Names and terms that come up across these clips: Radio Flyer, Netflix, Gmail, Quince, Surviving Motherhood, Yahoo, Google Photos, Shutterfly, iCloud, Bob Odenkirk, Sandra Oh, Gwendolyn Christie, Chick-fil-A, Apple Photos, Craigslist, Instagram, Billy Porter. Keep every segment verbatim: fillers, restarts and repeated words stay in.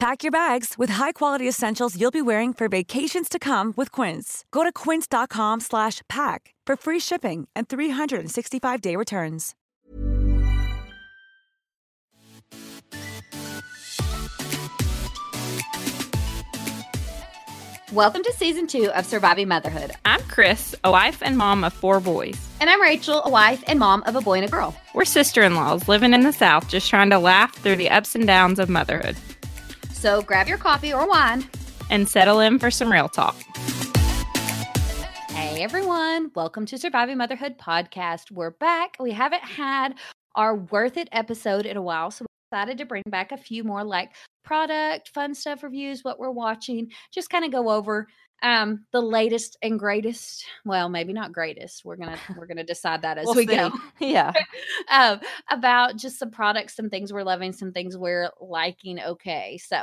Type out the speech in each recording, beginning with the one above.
Pack your bags with high-quality essentials you'll be wearing for vacations to come with Quince. Go to quince.com slash pack for free shipping and three sixty-five day returns. Welcome to Season two of Surviving Motherhood. I'm Chris, a wife and mom of four boys. And I'm Rachel, a wife and mom of a boy and a girl. We're sister-in-laws living in the South, just trying to laugh through the ups and downs of motherhood. So grab your coffee or wine. And settle in for some real talk. Hey, everyone. Welcome to Surviving Motherhood podcast. We're back. We haven't had our Worth It episode in a while, so we decided to bring back a few more like product, fun stuff, reviews, what we're watching, just kind of go over um, the latest and greatest. Well, maybe not greatest. We're going to, we're going to decide that as we'll we see. go. Yeah. um, about just some products, some things we're loving, some things we're liking. Okay. So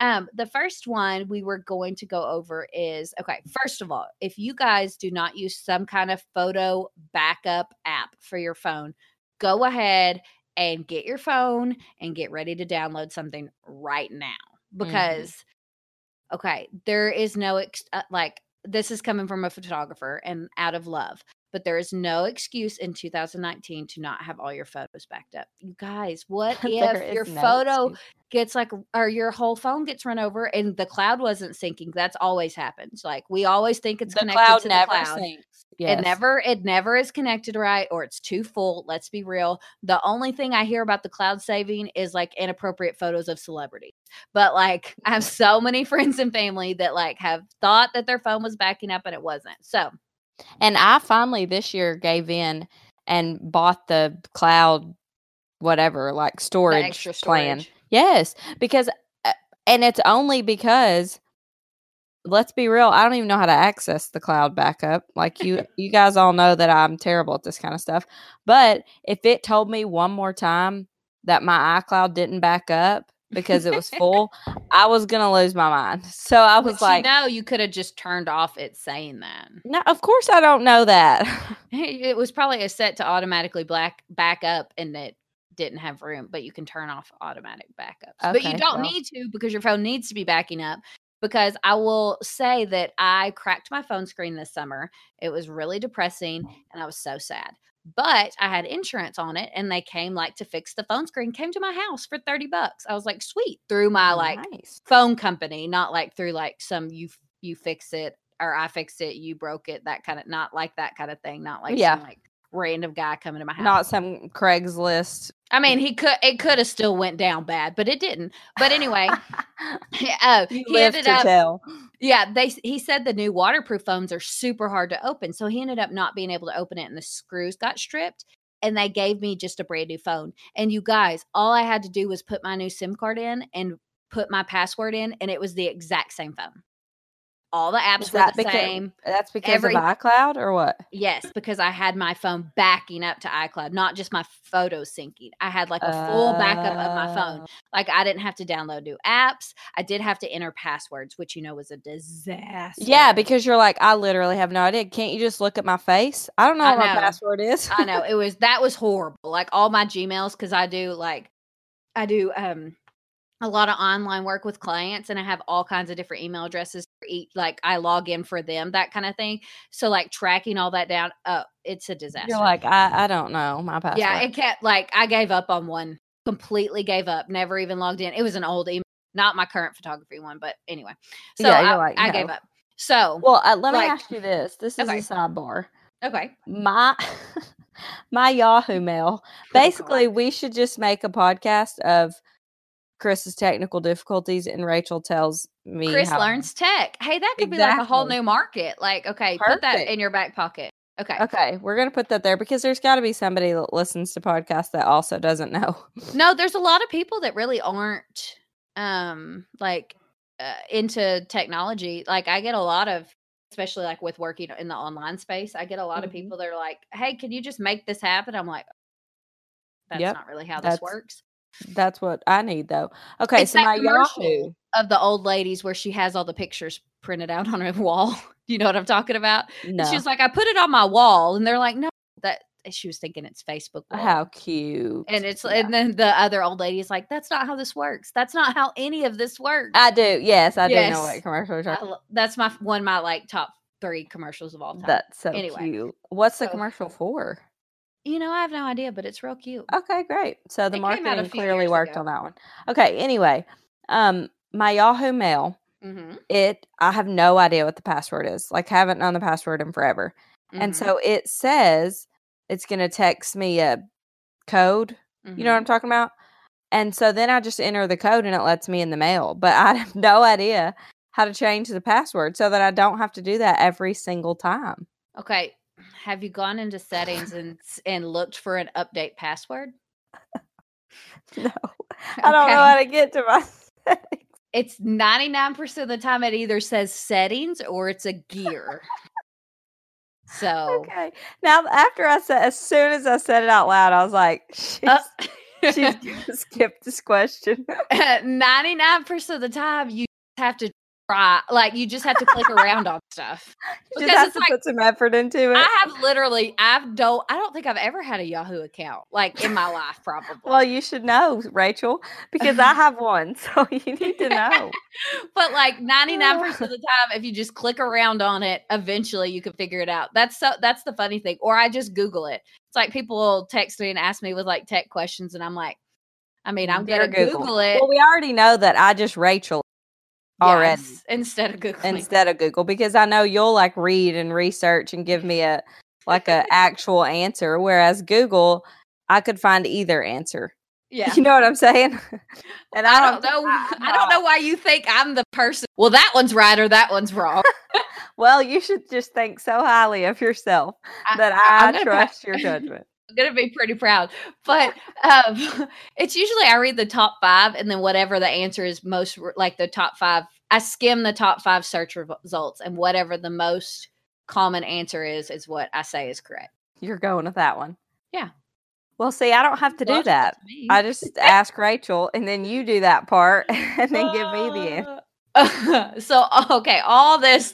um, the first one we were going to go over is, okay, first of all, if you guys do not use some kind of photo backup app for your phone, go ahead and get your phone and get ready to download something right now because, mm-hmm. okay, there is no, ex- uh, like, this is coming from a photographer and out of love, but there is no excuse in two thousand nineteen to not have all your photos backed up. You guys, what if your no photo excuse. gets like, or your whole phone gets run over and the cloud wasn't syncing? That's always happened. Like we always think it's the connected cloud to the cloud. Syncs. Yes. It never, it never is connected right, or it's too full. Let's be real. The only thing I hear about the cloud saving is like inappropriate photos of celebrities. But like I have so many friends and family that like have thought that their phone was backing up and it wasn't. So, and I finally this year gave in and bought the cloud, whatever, like storage, extra storage. plan. Yes, because, and it's only because. Let's be real. I don't even know how to access the cloud backup. Like you, you guys all know that I'm terrible at this kind of stuff. But if it told me one more time that my iCloud didn't back up because it was full, I was going to lose my mind. So I was but like, you know, you could have just turned off it saying that. No, of course I don't know that. It was probably set to automatically black back up and it didn't have room, but you can turn off automatic backups. Okay, but you don't well. need to because your phone needs to be backing up. Because I will say that I cracked my phone screen this summer. It was really depressing and I was so sad. But I had insurance on it and they came like to fix the phone screen, came to my house for thirty bucks. I was like, sweet, through my like nice. phone company, not like through like some you you fix it or I fix it, you broke it, that kind of, not like that kind of thing. Not like yeah. some like random guy coming to my house. Not some Craigslist. I mean, he could, it could have still went down bad, but it didn't. But anyway, uh, he ended up, tell. yeah, they, he said the new waterproof phones are super hard to open. So he ended up not being able to open it and the screws got stripped and they gave me just a brand new phone. And you guys, all I had to do was put my new SIM card in and put my password in and it was the exact same phone. All the apps were the because, same. That's because Every, of iCloud or what? Yes, because I had my phone backing up to iCloud, not just my photo syncing. I had like a uh, full backup of my phone. Like I didn't have to download new apps. I did have to enter passwords, which you know was a disaster. Yeah, because you're like, I literally have no idea. Can't you just look at my face? I don't know I what know. my password is. I know. It was, that was horrible. Like all my Gmails, because I do like, I do um a lot of online work with clients and I have all kinds of different email addresses. Each, like I log in for them, that kind of thing. So like tracking all that down, oh, it's a disaster. You're like, I, I don't know my password. Yeah, it kept like I gave up on one, completely gave up, never even logged in. It was an old email, not my current photography one, but anyway. So yeah, I, like, no. I gave up. So well, uh, let like, me ask you this. This is okay. a sidebar. Okay. My my Yahoo mail. Basically, oh, we should just make a podcast of Chris's technical difficulties and Rachel tells me Chris how. learns tech. Hey, that could exactly. be like a whole new market. Like, okay, Perfect. put that in your back pocket. Okay. Okay. We're going to put that there because there's got to be somebody that listens to podcasts that also doesn't know. No, there's a lot of people that really aren't um, like uh, into technology. Like I get a lot of especially like with working in the online space, I get a lot mm-hmm. of people that are like, hey, can you just make this happen? I'm like, that's yep. not really how that's, this works. That's what I need though. Okay. It's so my Yahoo of the old ladies where she has all the pictures printed out on her wall. You know what I'm talking about? No. She was like, I put it on my wall. And they're like, no, that she was thinking it's Facebook wall. How cute. And it's yeah. and then the other old lady is like, that's not how this works. That's not how any of this works. I do. Yes. I yes. do know what commercials are. I, that's my one of my like top three commercials of all time. That's so anyway. Cute. What's so, the commercial for? You know, I have no idea, but it's real cute. Okay, great. So the it marketing clearly worked ago. On that one. Okay. Anyway, um, my Yahoo Mail. Mm-hmm. It, I have no idea what the password is. Like, haven't known the password in forever. Mm-hmm. And so it says it's going to text me a code. Mm-hmm. You know what I'm talking about? And so then I just enter the code and it lets me in the mail. But I have no idea how to change the password so that I don't have to do that every single time. Okay. Have you gone into settings and and looked for an update password? No. I don't okay. know how to get to my settings. It's ninety-nine percent of the time it either says settings or it's a gear. So. Okay. Now, after I said, as soon as I said it out loud, I was like, she's, uh, she's going to skip this question. ninety-nine percent of the time, you have to try. Like, you just have to click around on stuff. You just have to like, put some effort into it. I have literally, I don't, I don't think I've ever had a Yahoo account, like, in my life, probably. Well, you should know, Rachel, because I have one, so you need to know. But, like, ninety-nine percent of the time, if you just click around on it, eventually you can figure it out. That's so, that's the funny thing. Or I just Google it. It's like people will text me and ask me with, like, tech questions, and I'm like, I mean, I'm going to Google. Google it. Well, we already know that I just Rachel. Already yes, instead of Google instead of Google because I know you'll like read and research and give me a like a actual answer, whereas Google I could find either answer. Yeah, you know what I'm saying. And I, I don't, don't know. I, I don't know why you think I'm the person. Well, that one's right or that one's wrong. Well, you should just think so highly of yourself I, that I, I trust your judgment. I'm going to be pretty proud, but um, it's usually I read the top five and then whatever the answer is most like the top five, I skim the top five search results and whatever the most common answer is, is what I say is correct. You're going with that one. Yeah. Well, see, I don't have to well, do that. I just ask Rachel and then you do that part and then give me the answer. So, okay. All this,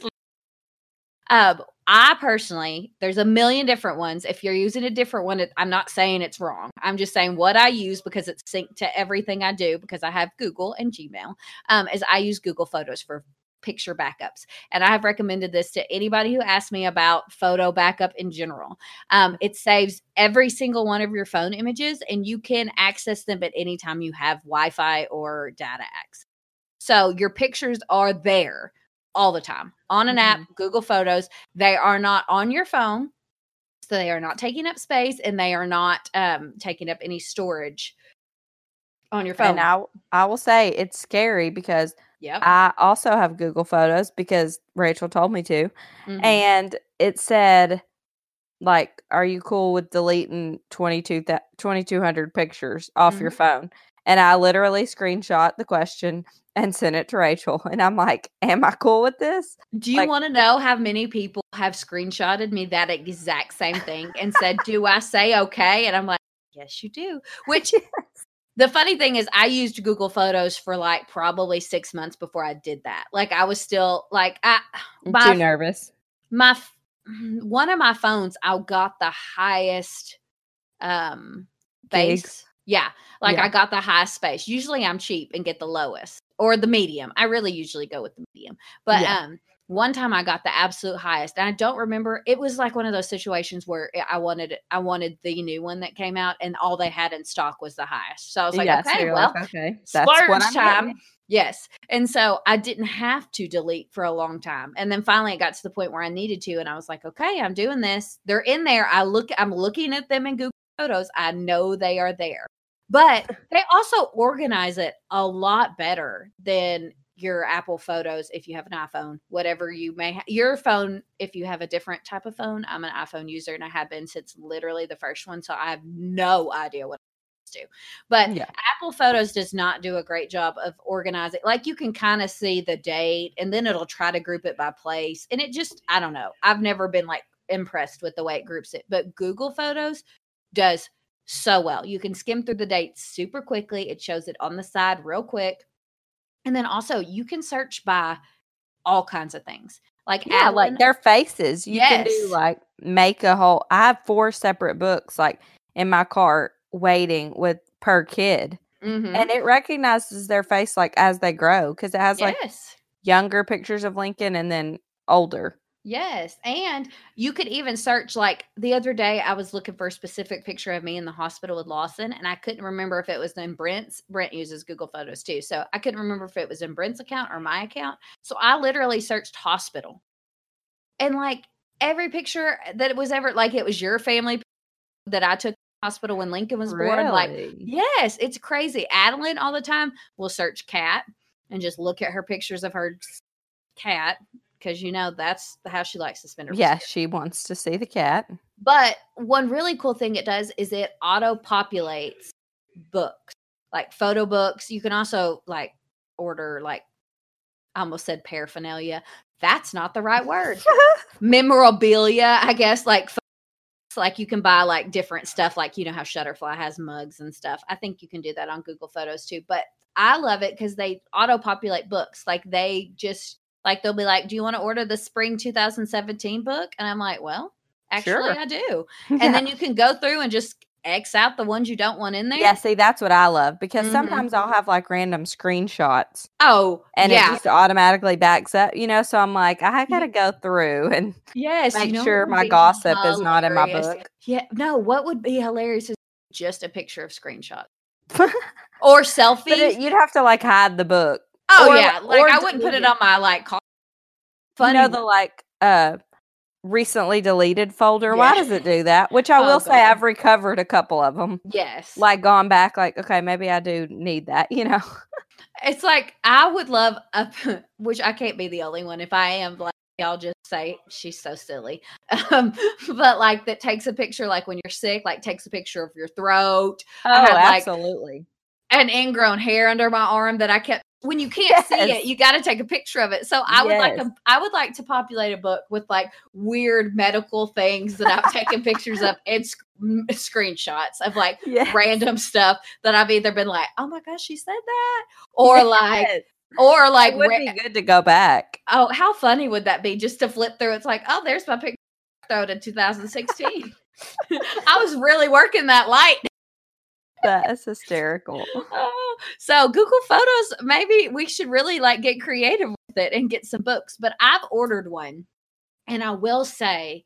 um, I personally, there's a million different ones. If you're using a different one, it, I'm not saying it's wrong. I'm just saying what I use because it's synced to everything I do because I have Google and Gmail um, is I use Google Photos for picture backups. And I have recommended this to anybody who asks me about photo backup in general. Um, it saves every single one of your phone images and you can access them at any time you have Wi-Fi or data access. So your pictures are there. All the time on an mm-hmm. app, Google Photos. They are not on your phone. So they are not taking up space and they are not um, taking up any storage on your phone. And I, I will say it's scary because yep. I also have Google Photos because Rachel told me to. Mm-hmm. And it said, like, are you cool with deleting twenty-two hundred pictures off mm-hmm. your phone? And I literally screenshot the question and sent it to Rachel. And I'm like, am I cool with this? Do you like, want to know how many people have screenshotted me that exact same thing and said, do I say okay? And I'm like, yes, you do. Which yes. The funny thing is I used Google Photos for like probably six months before I did that. Like I was still like, I, my, I'm too nervous. My, one of my phones, I got the highest um, base. Gigs. Yeah. Like yeah. I got the high space. Usually I'm cheap and get the lowest or the medium. I really usually go with the medium. But yeah. um, one time I got the absolute highest and I don't remember. It was like one of those situations where I wanted, I wanted the new one that came out and all they had in stock was the highest. So I was like, yes, okay, well, like, okay. That's what I'm time. Getting. Yes. And so I didn't have to delete for a long time. And then finally it got to the point where I needed to. And I was like, okay, I'm doing this. They're in there. I look, I'm looking at them in Google Photos. I know they are there. But they also organize it a lot better than your Apple Photos if you have an iPhone, whatever you may have. Your phone, if you have a different type of phone, I'm an iPhone user and I have been since literally the first one. So I have no idea what do. But yeah. Apple Photos does not do a great job of organizing. Like, you can kind of see the date, and then it'll try to group it by place. And it just, I don't know. I've never been like impressed with the way it groups it. But Google Photos does so well. You can skim through the dates super quickly. It shows it on the side real quick. And then also you can search by all kinds of things. Like, yeah, Alan, like their faces. You yes. can do like make a whole, I have four separate books like in my cart waiting with per kid. Mm-hmm. And it recognizes their face like as they grow. Cause it has yes. like younger pictures of Lincoln and then older. Yes. And you could even search, like the other day I was looking for a specific picture of me in the hospital with Lawson, and I couldn't remember if it was in Brent's. Brent uses Google Photos too. So I couldn't remember if it was in Brent's account or my account. So I literally searched hospital, and like every picture that it was ever, like it was your family that I took hospital when Lincoln was really? born. Like, yes, it's crazy. Adeline all the time will search cat and just look at her pictures of her cat. Because, you know, that's how she likes to spend her yeah, time. She wants to see the cat. But one really cool thing it does is it auto-populates books, like photo books. You can also, like, order, like, I almost said paraphernalia. That's not the right word. Memorabilia, I guess, like, like you can buy, like, different stuff. Like, you know how Shutterfly has mugs and stuff. I think you can do that on Google Photos, too. But I love it because they auto-populate books. Like, they just... Like, they'll be like, do you want to order the spring two thousand seventeen book? And I'm like, well, actually, sure. I do. Yeah. And then you can go through and just X out the ones you don't want in there. Yeah, see, that's what I love. Because mm-hmm. sometimes I'll have, like, random screenshots. Oh, and yeah. it just automatically backs up, you know? So I'm like, I got to go through and yes, make you know sure my gossip hilarious. is not in my book. Yeah, no, what would be hilarious is just a picture of screenshots. Or selfies. But it, you'd have to, like, hide the book. Oh, or, yeah. Like, I wouldn't put it on my, like, call. Funny. You know, the, like, uh, recently deleted folder. Yeah. Why does it do that? Which I oh, will God. say I've recovered a couple of them. Yes. Like, gone back, like, okay, maybe I do need that, you know? It's like, I would love, a, which I can't be the only one. If I am, like, y'all just say, she's so silly. Um, but, like, that takes a picture, like, when you're sick, like, takes a picture of your throat. Oh, I had, absolutely. Like, an ingrown hair under my arm that I kept. When you can't yes. see it, you got to take a picture of it. So I yes. would like a, I would like to populate a book with like weird medical things that I've taken pictures of and sc- screenshots of like yes. random stuff that I've either been like, oh my gosh, she said that, or yes. like, or like, it would ra- be good to go back. Oh, how funny would that be? Just to flip through, it's like, oh, there's my picture thrown in two thousand sixteen. I was really working that light. That's hysterical. Oh, so Google Photos, maybe we should really like get creative with it and get some books. But I've ordered one, and I will say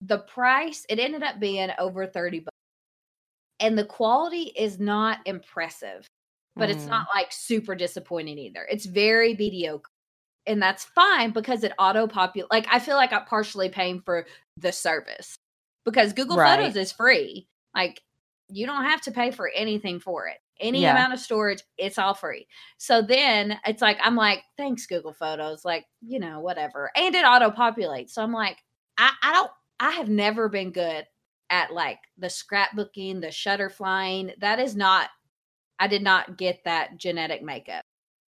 the price, it ended up being over thirty bucks, and the quality is not impressive, but mm. it's not like super disappointing either. It's very mediocre. And that's fine because it auto-populates. Like, I feel like I'm partially paying for the service because Google right. Photos is free. Like, you don't have to pay for anything for it. Any yeah. amount of storage, it's all free. So then it's like, I'm like, thanks, Google Photos. Like, you know, whatever. And it auto-populates. So I'm like, I, I don't, I have never been good at like the scrapbooking, the Shutterflying. That is not, I did not get that genetic makeup.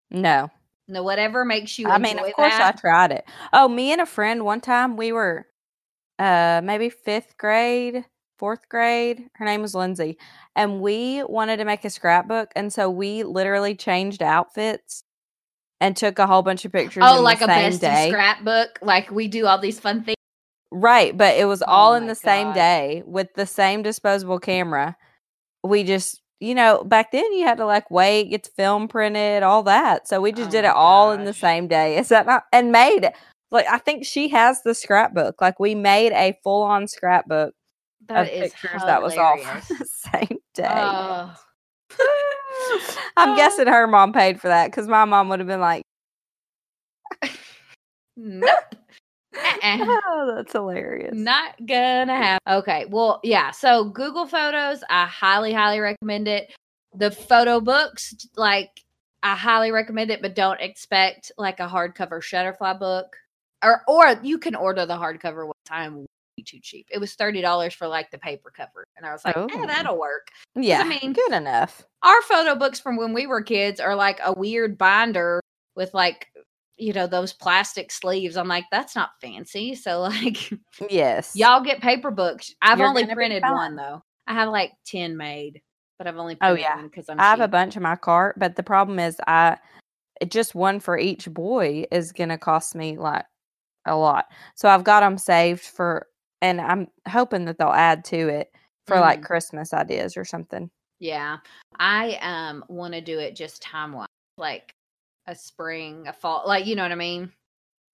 No. No, whatever makes you I enjoy mean, of course that. I tried it. Oh, me and a friend one time, we were uh, maybe fifth grade. Fourth grade. Her name was Lindsay. And we wanted to make a scrapbook. And so we literally changed outfits and took a whole bunch of pictures. Oh, like a bestie scrapbook. Like we do all these fun things. Right. But it was all in the same day with the same disposable camera. We just, you know, back then you had to like wait, get the film printed, all that. So we just did it all in the same day. Is that not? And made it. Like, I think she has the scrapbook. Like we made a full on scrapbook. That of is pictures hilarious. That was all from the same day. Uh, I'm uh, guessing her mom paid for that because my mom would have been like, "Nope, uh-uh. Oh, that's hilarious. Not gonna happen." Okay, well, yeah. So Google Photos, I highly, highly recommend it. The photo books, like, I highly recommend it, but don't expect like a hardcover Shutterfly book, or or you can order the hardcover one time. too cheap. It was thirty dollars for like the paper cover. And I was like, oh. eh, that'll work. Yeah. I mean, good enough. Our photo books from when we were kids are like a weird binder with like, you know, those plastic sleeves. I'm like, that's not fancy. So like, yes, y'all get paper books. I've You're only printed one though. I have like ten made, but I've only printed oh, yeah. one because I'm I have cheap. a bunch in my cart, but the problem is I just one for each boy is going to cost me like a lot. So I've got them saved for, and I'm hoping that they'll add to it for mm-hmm. like Christmas ideas or something. Yeah. I um want to do it just time-wise. Like a spring, a fall, like, you know what I mean?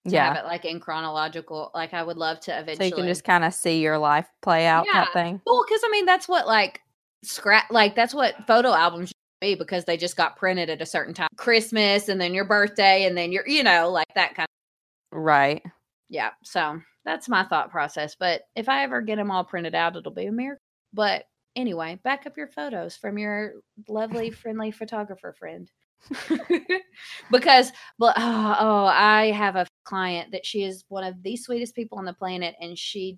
To yeah. have it like in chronological, like I would love to eventually. So you can just kind of see your life play out yeah. kind of thing. Well, because I mean, that's what like scrap, like that's what photo albums should be because they just got printed at a certain time. Christmas and then your birthday and then your, you know, like that kind of. Right. Yeah. So that's my thought process. But if I ever get them all printed out, it'll be a miracle. But anyway, back up your photos from your lovely, friendly photographer friend. Because but oh, oh I have a client that she is one of the sweetest people on the planet, and she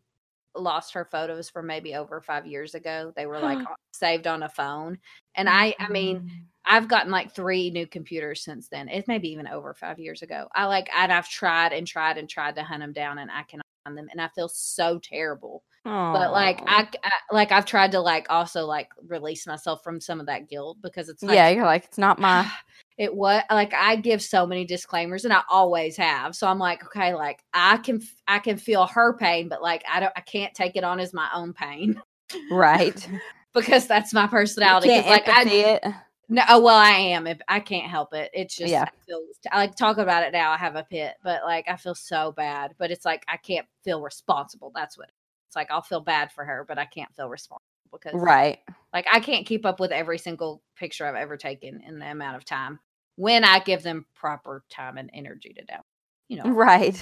lost her photos from maybe over five years ago. They were like saved on a phone, and I I mean I've gotten like three new computers since then. It may be even over five years ago. I like I'd, I've tried and tried and tried to hunt them down, and I cannot find them, and I feel so terrible. Aww. But like I, I like I've tried to like also like release myself from some of that guilt because it's like, yeah you're like it's not my it was like I give so many disclaimers and I always have, so I'm like okay like I can I can feel her pain, but like I don't I can't take it on as my own pain, right? Because that's my personality. You can't like I it. No oh, well I am if I can't help it. It's just yeah. I, feel, I like talk about it now. I have a pit, but like I feel so bad, but it's like I can't feel responsible. That's what. Like I'll feel bad for her, but I can't feel responsible because right like I can't keep up with every single picture I've ever taken in the amount of time when I give them proper time and energy to do, you know. Right.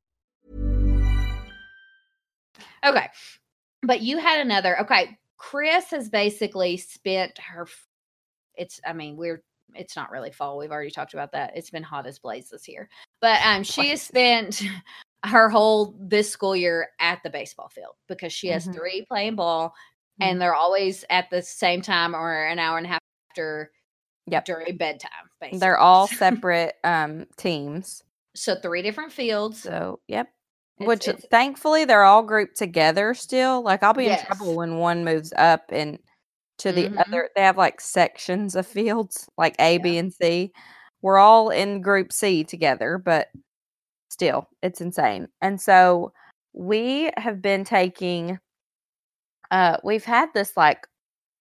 Okay, but you had another. Okay, Chris has basically spent her. It's. I mean, we're. It's not really fall. We've already talked about that. It's been hot as blaze this year. But um, she has spent her whole this school year at the baseball field because she has mm-hmm. three playing ball, mm-hmm. and they're always at the same time or an hour and a half after. Yep. During bedtime. Basically. They're all separate um teams. So three different fields. So yep. It's, Which it's, thankfully they're all grouped together still. Like I'll be yes. in trouble when one moves up and to the mm-hmm. other. They have like sections of fields, like A, yeah. B, and C. We're all in group C together, but still, it's insane. And so we have been taking. Uh, we've had this like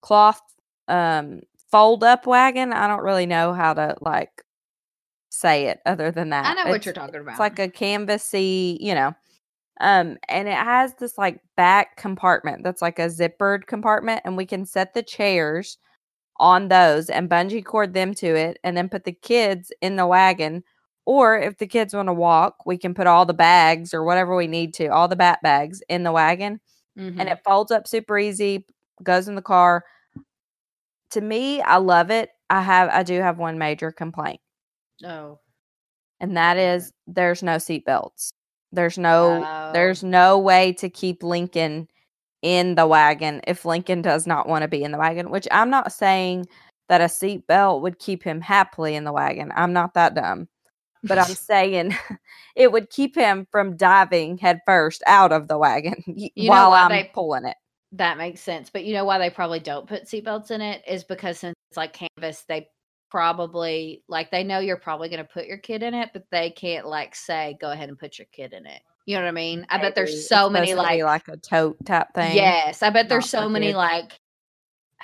cloth um, fold up wagon. I don't really know how to like say it other than that. I know it's, what you're talking about. It's like a canvasy, you know. Um, and it has this like back compartment that's like a zippered compartment, and we can set the chairs on those and bungee cord them to it and then put the kids in the wagon. Or if the kids want to walk, we can put all the bags or whatever we need to, all the bat bags in the wagon. Mm-hmm. And it folds up super easy, goes in the car. To me, I love it. I have I do have one major complaint. Oh. And that is there's no seat belts. There's no oh. there's no way to keep Lincoln in the wagon if Lincoln does not want to be in the wagon, which I'm not saying that a seatbelt would keep him happily in the wagon. I'm not that dumb. But I'm saying it would keep him from diving headfirst out of the wagon you while I'm they, pulling it. That makes sense. But you know why they probably don't put seatbelts in it is because since it's like canvas, they probably, like, they know you're probably going to put your kid in it, but they can't, like, say, go ahead and put your kid in it. You know what I mean? I Maybe. bet there's so it's many, like, like a tote type thing. Yes. I bet there's not so many, kids. like,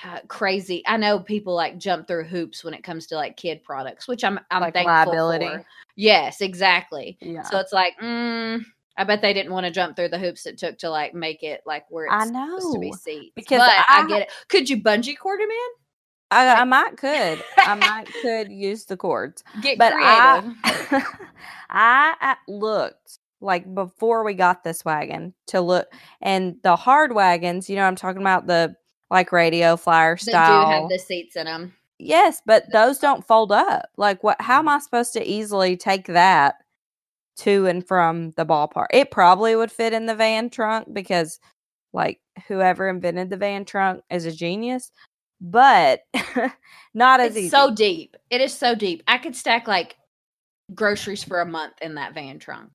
Uh, crazy. I know people like jump through hoops when it comes to like kid products, which I'm I'm like thankful liability. for. Yes, exactly. Yeah. So it's like, mm, I bet they didn't want to jump through the hoops it took to like make it like where it's I know. supposed to be seats. Because but I, I get it. Could you bungee cord him in? I, like, I might could. I might could use the cords. Get but creative. I, I looked. Like before we got this wagon to look, and the hard wagons. You know, I'm talking about the. Like Radio Flyer style. They do have the seats in them. Yes, but those don't fold up. Like, what? How am I supposed to easily take that to and from the ballpark? It probably would fit in the van trunk because, like, whoever invented the van trunk is a genius. But not as it's easy. It's so deep. It is so deep. I could stack, like, groceries for a month in that van trunk.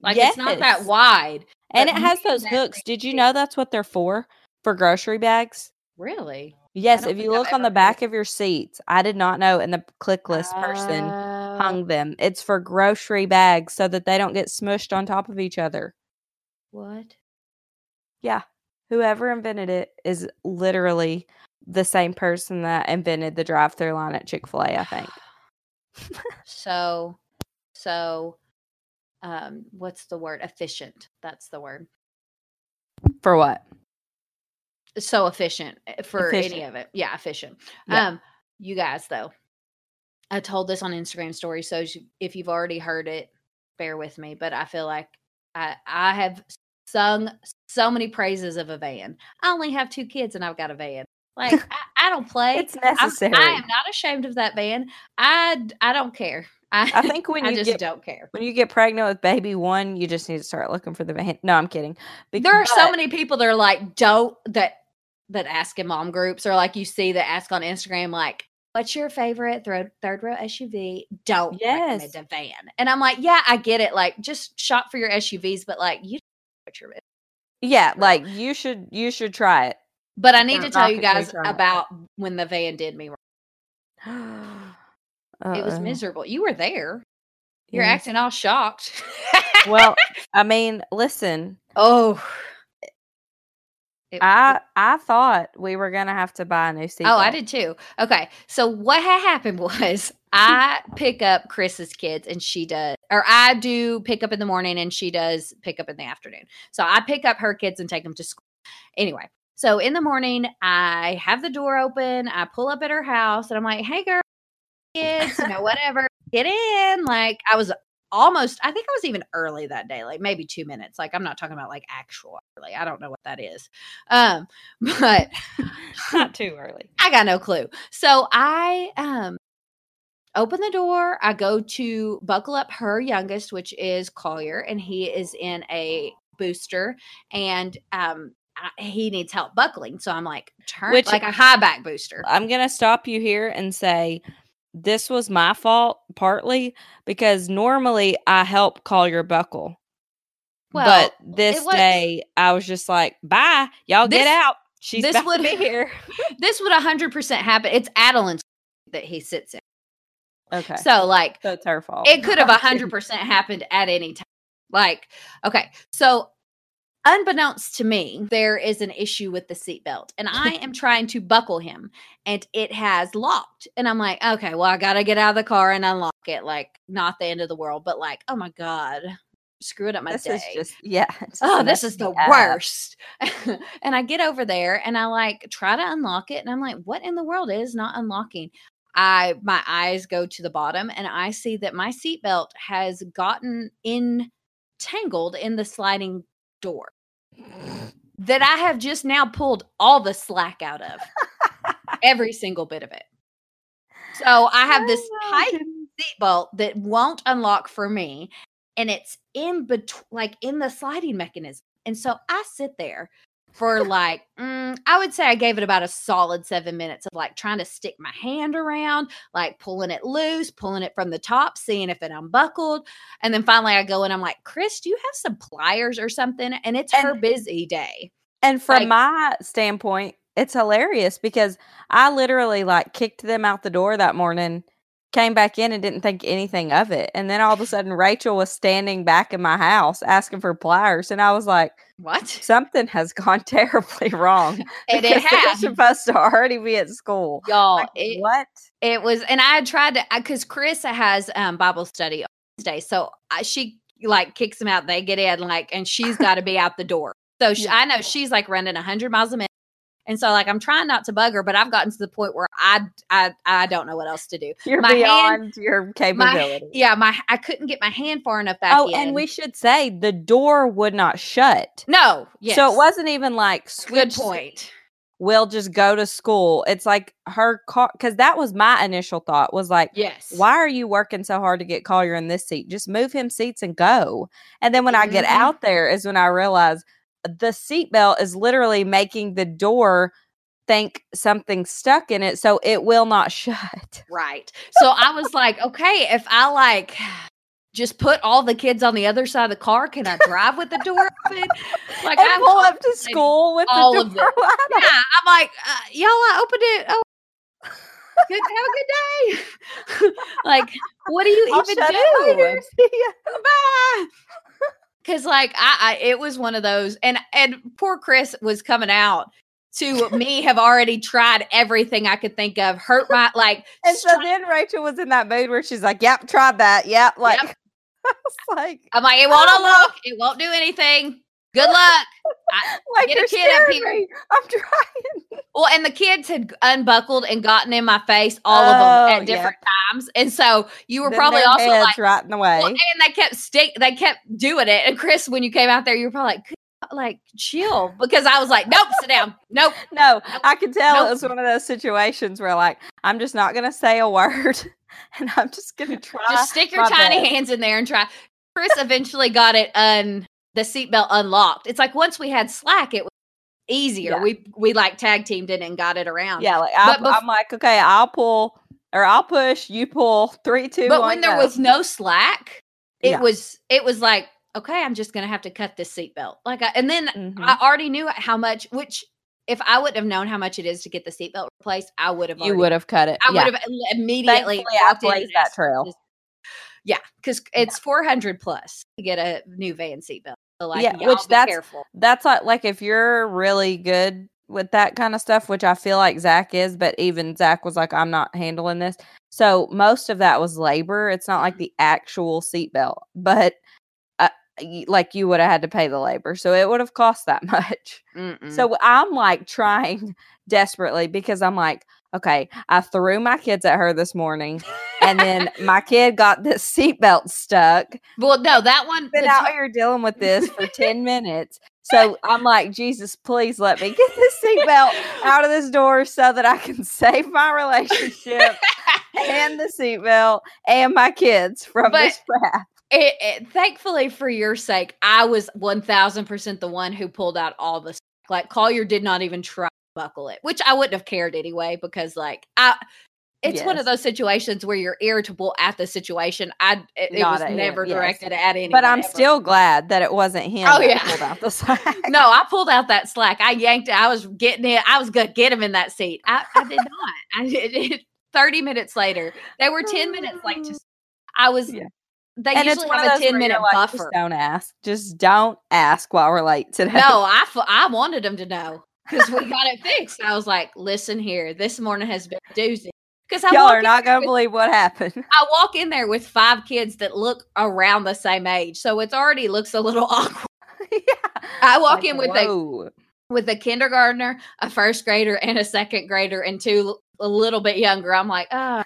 Like, yes. It's not that wide. And it has those hooks. Did you know that's what they're for? For grocery bags? Really? Yes. If you look I've on the back of your seats, I did not know, and the click list uh, person hung them. It's for grocery bags so that they don't get smushed on top of each other. What? Yeah. Whoever invented it is literally the same person that invented the drive-thru line at Chick-fil-A, I think. so, so, um, what's the word? Efficient. That's the word. For what? So efficient for efficient. any of it. Yeah, efficient. Yeah. Um, you guys, though, I told this on Instagram story. So if you've already heard it, bear with me. But I feel like I, I have sung so many praises of a van. I only have two kids and I've got a van. Like, I, I don't play. It's necessary. I'm, I am not ashamed of that van. I, I don't care. I, I think when I you just get, don't care. When you get pregnant with baby one, you just need to start looking for the van. No, I'm kidding. Because, there are so many people that are like, don't, that, that ask in mom groups or like you see that ask on Instagram, like, what's your favorite third, third row S U V? Don't yes. recommend a van. And I'm like, yeah, I get it. Like, just shop for your S U Vs, but like, you don't know what you're in. Yeah. Like you should, you should try it. But I need no, to tell you guys about it. When the van did me wrong. Uh-oh. It was miserable. You were there. You're yes. acting all shocked. Well, I mean, listen. Oh, It, I I thought we were going to have to buy a new seatbelt. Oh, I did too. Okay. So what had happened was I pick up Chris's kids and she does, or I do pick up in the morning and she does pick up in the afternoon. So I pick up her kids and take them to school. Anyway. So in the morning, I have the door open. I pull up at her house and I'm like, hey girl, kids, you know, whatever, get in. Like I was almost, I think I was even early that day, like maybe two minutes. Like I'm not talking about like actual early. I don't know what that is. Um, but not too early. I got no clue. So I um open the door. I go to buckle up her youngest, which is Collier, and he is in a booster and um I, he needs help buckling. So I'm like, turn which, like a high back booster. I'm gonna stop you here and say this was my fault, partly, because normally I help Collier buckle. Well, but this was, day, I was just like, bye, y'all this, get out. She's this would, be here. This would one hundred percent happen. It's Adeline's that he sits in. Okay. So, like. So it's her fault. It could have one hundred percent happened at any time. Like, okay. So, unbeknownst to me, there is an issue with the seatbelt, and I am trying to buckle him, and it has locked. And I'm like, okay, well, I got to get out of the car and unlock it. Like, not the end of the world, but like, oh my God, screwing up my this day. Is just, yeah. Just oh, this is the ass. worst. And I get over there, and I like try to unlock it, and I'm like, what in the world is not unlocking? I my eyes go to the bottom, and I see that my seatbelt has gotten entangled in the sliding door. That I have just now pulled all the slack out of. Every single bit of it. So I have this tight seatbelt that won't unlock for me. And it's in between, like in the sliding mechanism. And so I sit there for like, mm, I would say I gave it about a solid seven minutes of like trying to stick my hand around, like pulling it loose, pulling it from the top, seeing if it unbuckled. And then finally I go and I'm like, Chris, do you have some pliers or something? And it's and, her busy day. And from like, my standpoint, it's hilarious because I literally like kicked them out the door that morning, came back in and didn't think anything of it. And then all of a sudden Rachel was standing back in my house asking for pliers. And I was like, what? Something has gone terribly wrong. And it has. They're supposed to already be at school. Y'all. Like, it, what? It was. And I tried to, because Chris has um, Bible study on Wednesday. So I, she like kicks them out. They get in like, and she's got to be out the door. So she, I know she's like running a hundred miles a minute. And so, like, I'm trying not to bug her, but I've gotten to the point where I, I, I don't know what else to do. You're my beyond hand, your capability. My, yeah, my I couldn't get my hand far enough back oh, in. Oh, and we should say the door would not shut. No, yes. So it wasn't even like switch. Good point. We'll just go to school. It's like her car, because that was my initial thought was like, yes, why are you working so hard to get Collier in this seat? Just move him seats and go. And then when mm-hmm. I get out there is when I realize the seatbelt is literally making the door think something's stuck in it. So it will not shut. Right. So I was like, okay, if I like just put all the kids on the other side of the car, can I drive with the door open? Like I pull up to school with all the door of it. Wide yeah, I'm like, uh, y'all, I opened it. Oh, good, have a good day. Like, what do you I'll even do? Bye. Cause like I, I, it was one of those, and and poor Chris was coming out to me. Have already tried everything I could think of. Hurt my like, and so stri- then Rachel was in that mood where she's like, "Yep, tried that. Yep, like, yep. I was like I'm like, it won't unlock. It won't do anything. Good luck. I, like get a kid up here. Me. I'm trying. Well, and the kids had unbuckled and gotten in my face, all oh, of them at different yeah. times, and so you were then probably their also heads like right in the way. Well, and they kept stick. They kept doing it. And Chris, when you came out there, you were probably like, like chill, because I was like, nope, sit down, nope, no. Nope, I could tell nope. It was one of those situations where like I'm just not gonna say a word, and I'm just gonna try. Just stick your tiny best. hands in there and try. Chris eventually got it un. The seatbelt unlocked. It's like once we had slack, it was easier. Yeah. We we like tag teamed it and got it around. Yeah, like I, bef- I'm like, okay, I'll pull or I'll push. You pull three, two. But one, when there go. was no slack, it yeah. was it was like, okay, I'm just gonna have to cut this seatbelt. Like, I, and then mm-hmm. I already knew how much. Which if I wouldn't have known how much it is to get the seatbelt replaced, I would have. You would have cut it. I yeah. would have immediately. I blazed that trail. Yeah, because it's yeah. four hundred plus to get a new van seatbelt. So like, yeah, which that's careful. That's like, like if you're really good with that kind of stuff, which I feel like Zach is, but even Zach was like, I'm not handling this. So most of that was labor. It's not like the actual seatbelt, but uh, like you would have had to pay the labor. So it would have cost that much. Mm-mm. So I'm like trying desperately because I'm like, okay, I threw my kids at her this morning, and then my kid got this seatbelt stuck. Well, no, that one. Been out here dealing with this for ten minutes, so I'm like, Jesus, please let me get this seatbelt out of this door so that I can save my relationship and the seatbelt and my kids from but- this path. It, it, thankfully, for your sake, I was one thousand percent the one who pulled out all the like. Collier did not even try. Buckle it, which I wouldn't have cared anyway, because like I it's yes. one of those situations where you're irritable at the situation. I it, it was never him. directed yes. at anyone. But I'm ever. still glad that it wasn't him. Oh yeah, pulled out the slack. No, I pulled out that slack. I yanked it. I was getting it. I was gonna get him in that seat. I, I did not. I did it. Thirty minutes later, they were ten minutes late. To, I was. Yeah. They and usually have a ten minute like, buffer. Just don't ask. Just don't ask while we're late today. No, I I wanted them to know. Because we got it fixed. I was like, listen here, this morning has been doozy. Because I Y'all are not going to believe what happened. I walk in there with five kids that look around the same age. So it's already looks a little awkward. Yeah. I walk like, in with whoa. a with a kindergartner, a first grader, and a second grader, and two a little bit younger. I'm like, oh.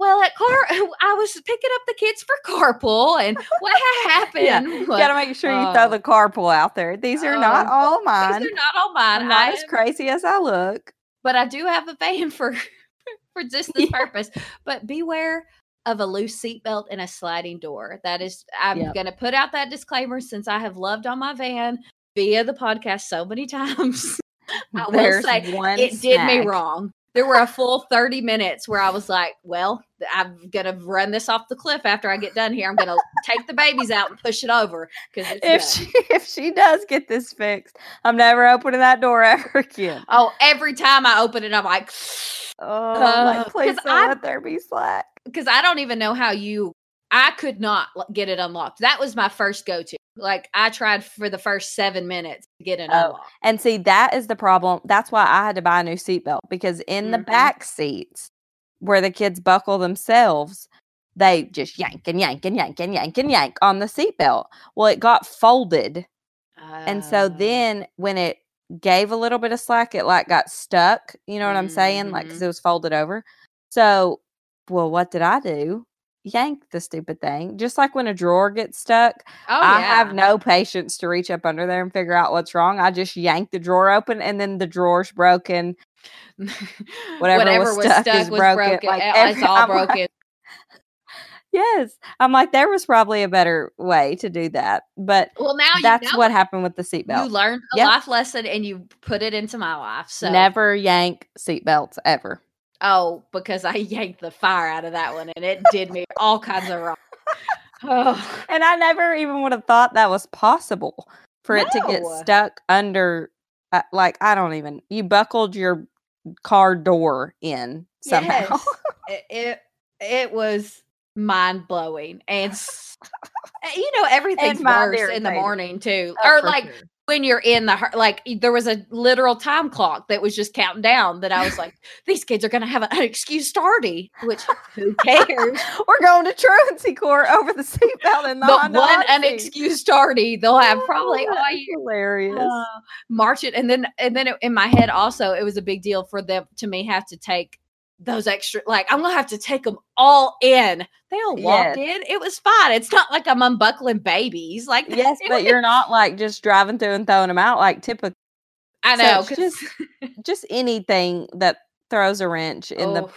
Well, at car, I was picking up the kids for carpool, and what happened? Yeah. You got to make sure you uh, throw the carpool out there. These are uh, not all mine. These are not all mine. I'm not I as am, crazy as I look, but I do have a van for for just this yeah. purpose. But beware of a loose seatbelt and a sliding door. That is, I'm yep. going to put out that disclaimer since I have loved on my van via the podcast so many times. I There's will say it snack. did me wrong. There were a full thirty minutes where I was like, well, I'm going to run this off the cliff after I get done here. I'm going to take the babies out and push it over. Cause it's if she, if she does get this fixed, I'm never opening that door ever again. Oh, every time I open it, I'm like, oh, uh, like, please don't I, let there be slack. Because I don't even know how you, I could not get it unlocked. That was my first go-to. Like I tried for the first seven minutes to get it unlocked. Oh, and see, that is the problem. That's why I had to buy a new seatbelt, because in mm-hmm. the back seats where the kids buckle themselves, they just yank and yank and yank and yank and yank on the seatbelt. Well, it got folded. Oh. And so then when it gave a little bit of slack, it like got stuck. You know what mm-hmm. I'm saying? Like, cause it was folded over. So, well, what did I do? Yank the stupid thing. Just like when a drawer gets stuck, oh, I yeah. have no patience to reach up under there and figure out what's wrong. I just yank the drawer open, and then the drawer's broken. Whatever, Whatever was, was stuck, stuck is was broken. broken. Like, it's every, all I'm broken. Like, yes. I'm like, there was probably a better way to do that. But well, now that's you know what happened with the seatbelt. You learned a yep. life lesson, and you put it into my life. So never yank seatbelts ever. Oh, because I yanked the fire out of that one, and it did me all kinds of wrong. Oh. And I never even would have thought that was possible for no. it to get stuck under, uh, like, I don't even, you buckled your car door in somehow. Yes. it, it it was mind-blowing. And, you know, everything's worse in the morning, too. Oh, or, like, sure. When you're in the, like, there was a literal time clock that was just counting down that I was like, these kids are going to have an unexcused tardy, which who cares? We're going to truancy court over the seatbelt and the but one unexcused tardy they'll have probably oh, all year. Hilarious. Uh, march it. And then, and then it, in my head also, it was a big deal for them to me have to take those extra, like, I'm going to have to take them all in. They all walked yes. in. It was fine. It's not like I'm unbuckling babies. Like, yes, but was, you're not like just driving through and throwing them out. Like typical. I know. So just, just anything that throws a wrench in oh. the,